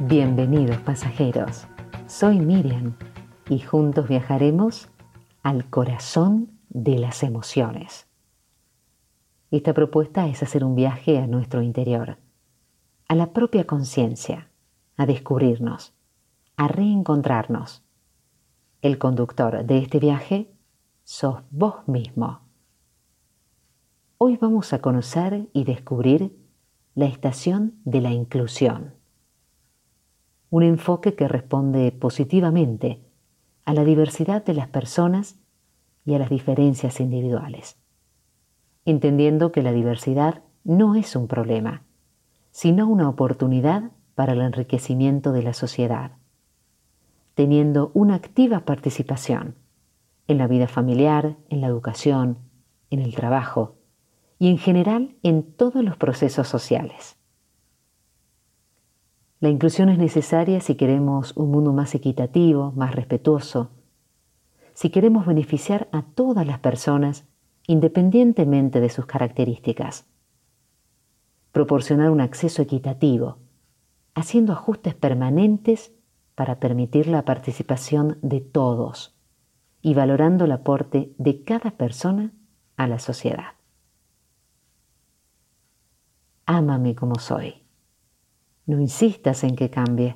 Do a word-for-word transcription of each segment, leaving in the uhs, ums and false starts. Bienvenidos pasajeros, soy Miriam y juntos viajaremos al corazón de las emociones. Esta propuesta es hacer un viaje a nuestro interior, a la propia conciencia, a descubrirnos, a reencontrarnos. El conductor de este viaje sos vos mismo. Hoy vamos a conocer y descubrir la estación de la inclusión. Un enfoque que responde positivamente a la diversidad de las personas y a las diferencias individuales, entendiendo que la diversidad no es un problema, sino una oportunidad para el enriquecimiento de la sociedad, teniendo una activa participación en la vida familiar, en la educación, en el trabajo y en general en todos los procesos sociales. La inclusión es necesaria si queremos un mundo más equitativo, más respetuoso, si queremos beneficiar a todas las personas independientemente de sus características. Proporcionar un acceso equitativo, haciendo ajustes permanentes para permitir la participación de todos y valorando el aporte de cada persona a la sociedad. Ámame como soy. No insistas en que cambie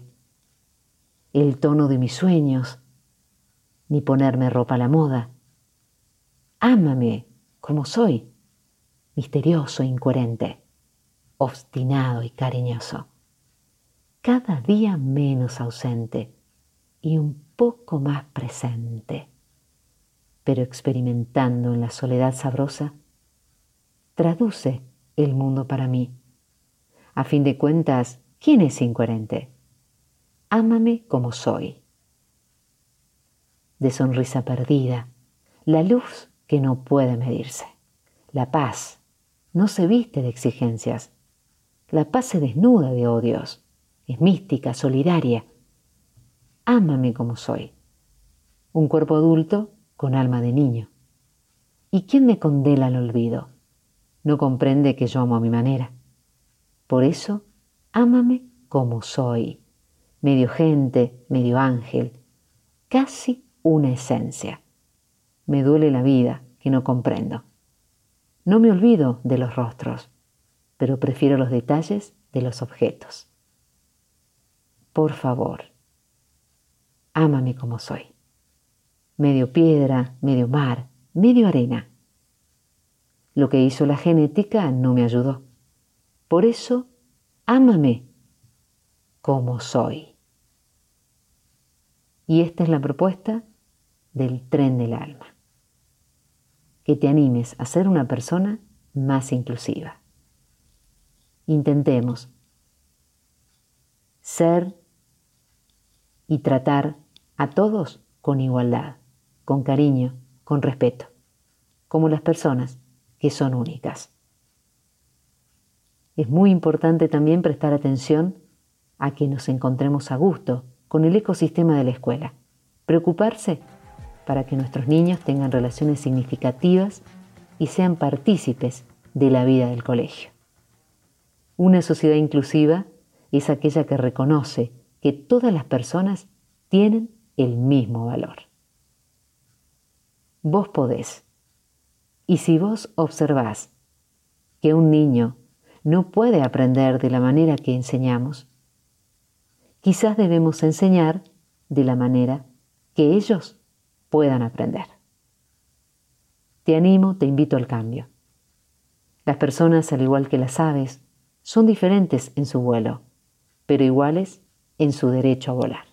el tono de mis sueños, ni ponerme ropa a la moda. Ámame como soy, misterioso e incoherente, obstinado y cariñoso, cada día menos ausente y un poco más presente, pero experimentando en la soledad sabrosa. Traduce el mundo para mí. A fin de cuentas, ¿quién es incoherente? Ámame como soy. De sonrisa perdida, la luz que no puede medirse. La paz no se viste de exigencias. La paz se desnuda de odios. Es mística, solidaria. Ámame como soy. Un cuerpo adulto con alma de niño. ¿Y quién me condena al olvido? No comprende que yo amo a mi manera. Por eso, ámame como soy, medio gente, medio ángel, casi una esencia. Me duele la vida que no comprendo. No me olvido de los rostros, pero prefiero los detalles de los objetos. Por favor, ámame como soy. Medio piedra, medio mar, medio arena. Lo que hizo la genética no me ayudó. Por eso, ámame como soy. Y esta es la propuesta del tren del alma. Que te animes a ser una persona más inclusiva. Intentemos ser y tratar a todos con igualdad, con cariño, con respeto, como las personas que son únicas. Es muy importante también prestar atención a que nos encontremos a gusto con el ecosistema de la escuela. Preocuparse para que nuestros niños tengan relaciones significativas y sean partícipes de la vida del colegio. Una sociedad inclusiva es aquella que reconoce que todas las personas tienen el mismo valor. Vos podés. Y si vos observás que un niño no puede aprender de la manera que enseñamos, quizás debemos enseñar de la manera que ellos puedan aprender. Te animo, te invito al cambio. Las personas, al igual que las aves, son diferentes en su vuelo, pero iguales en su derecho a volar.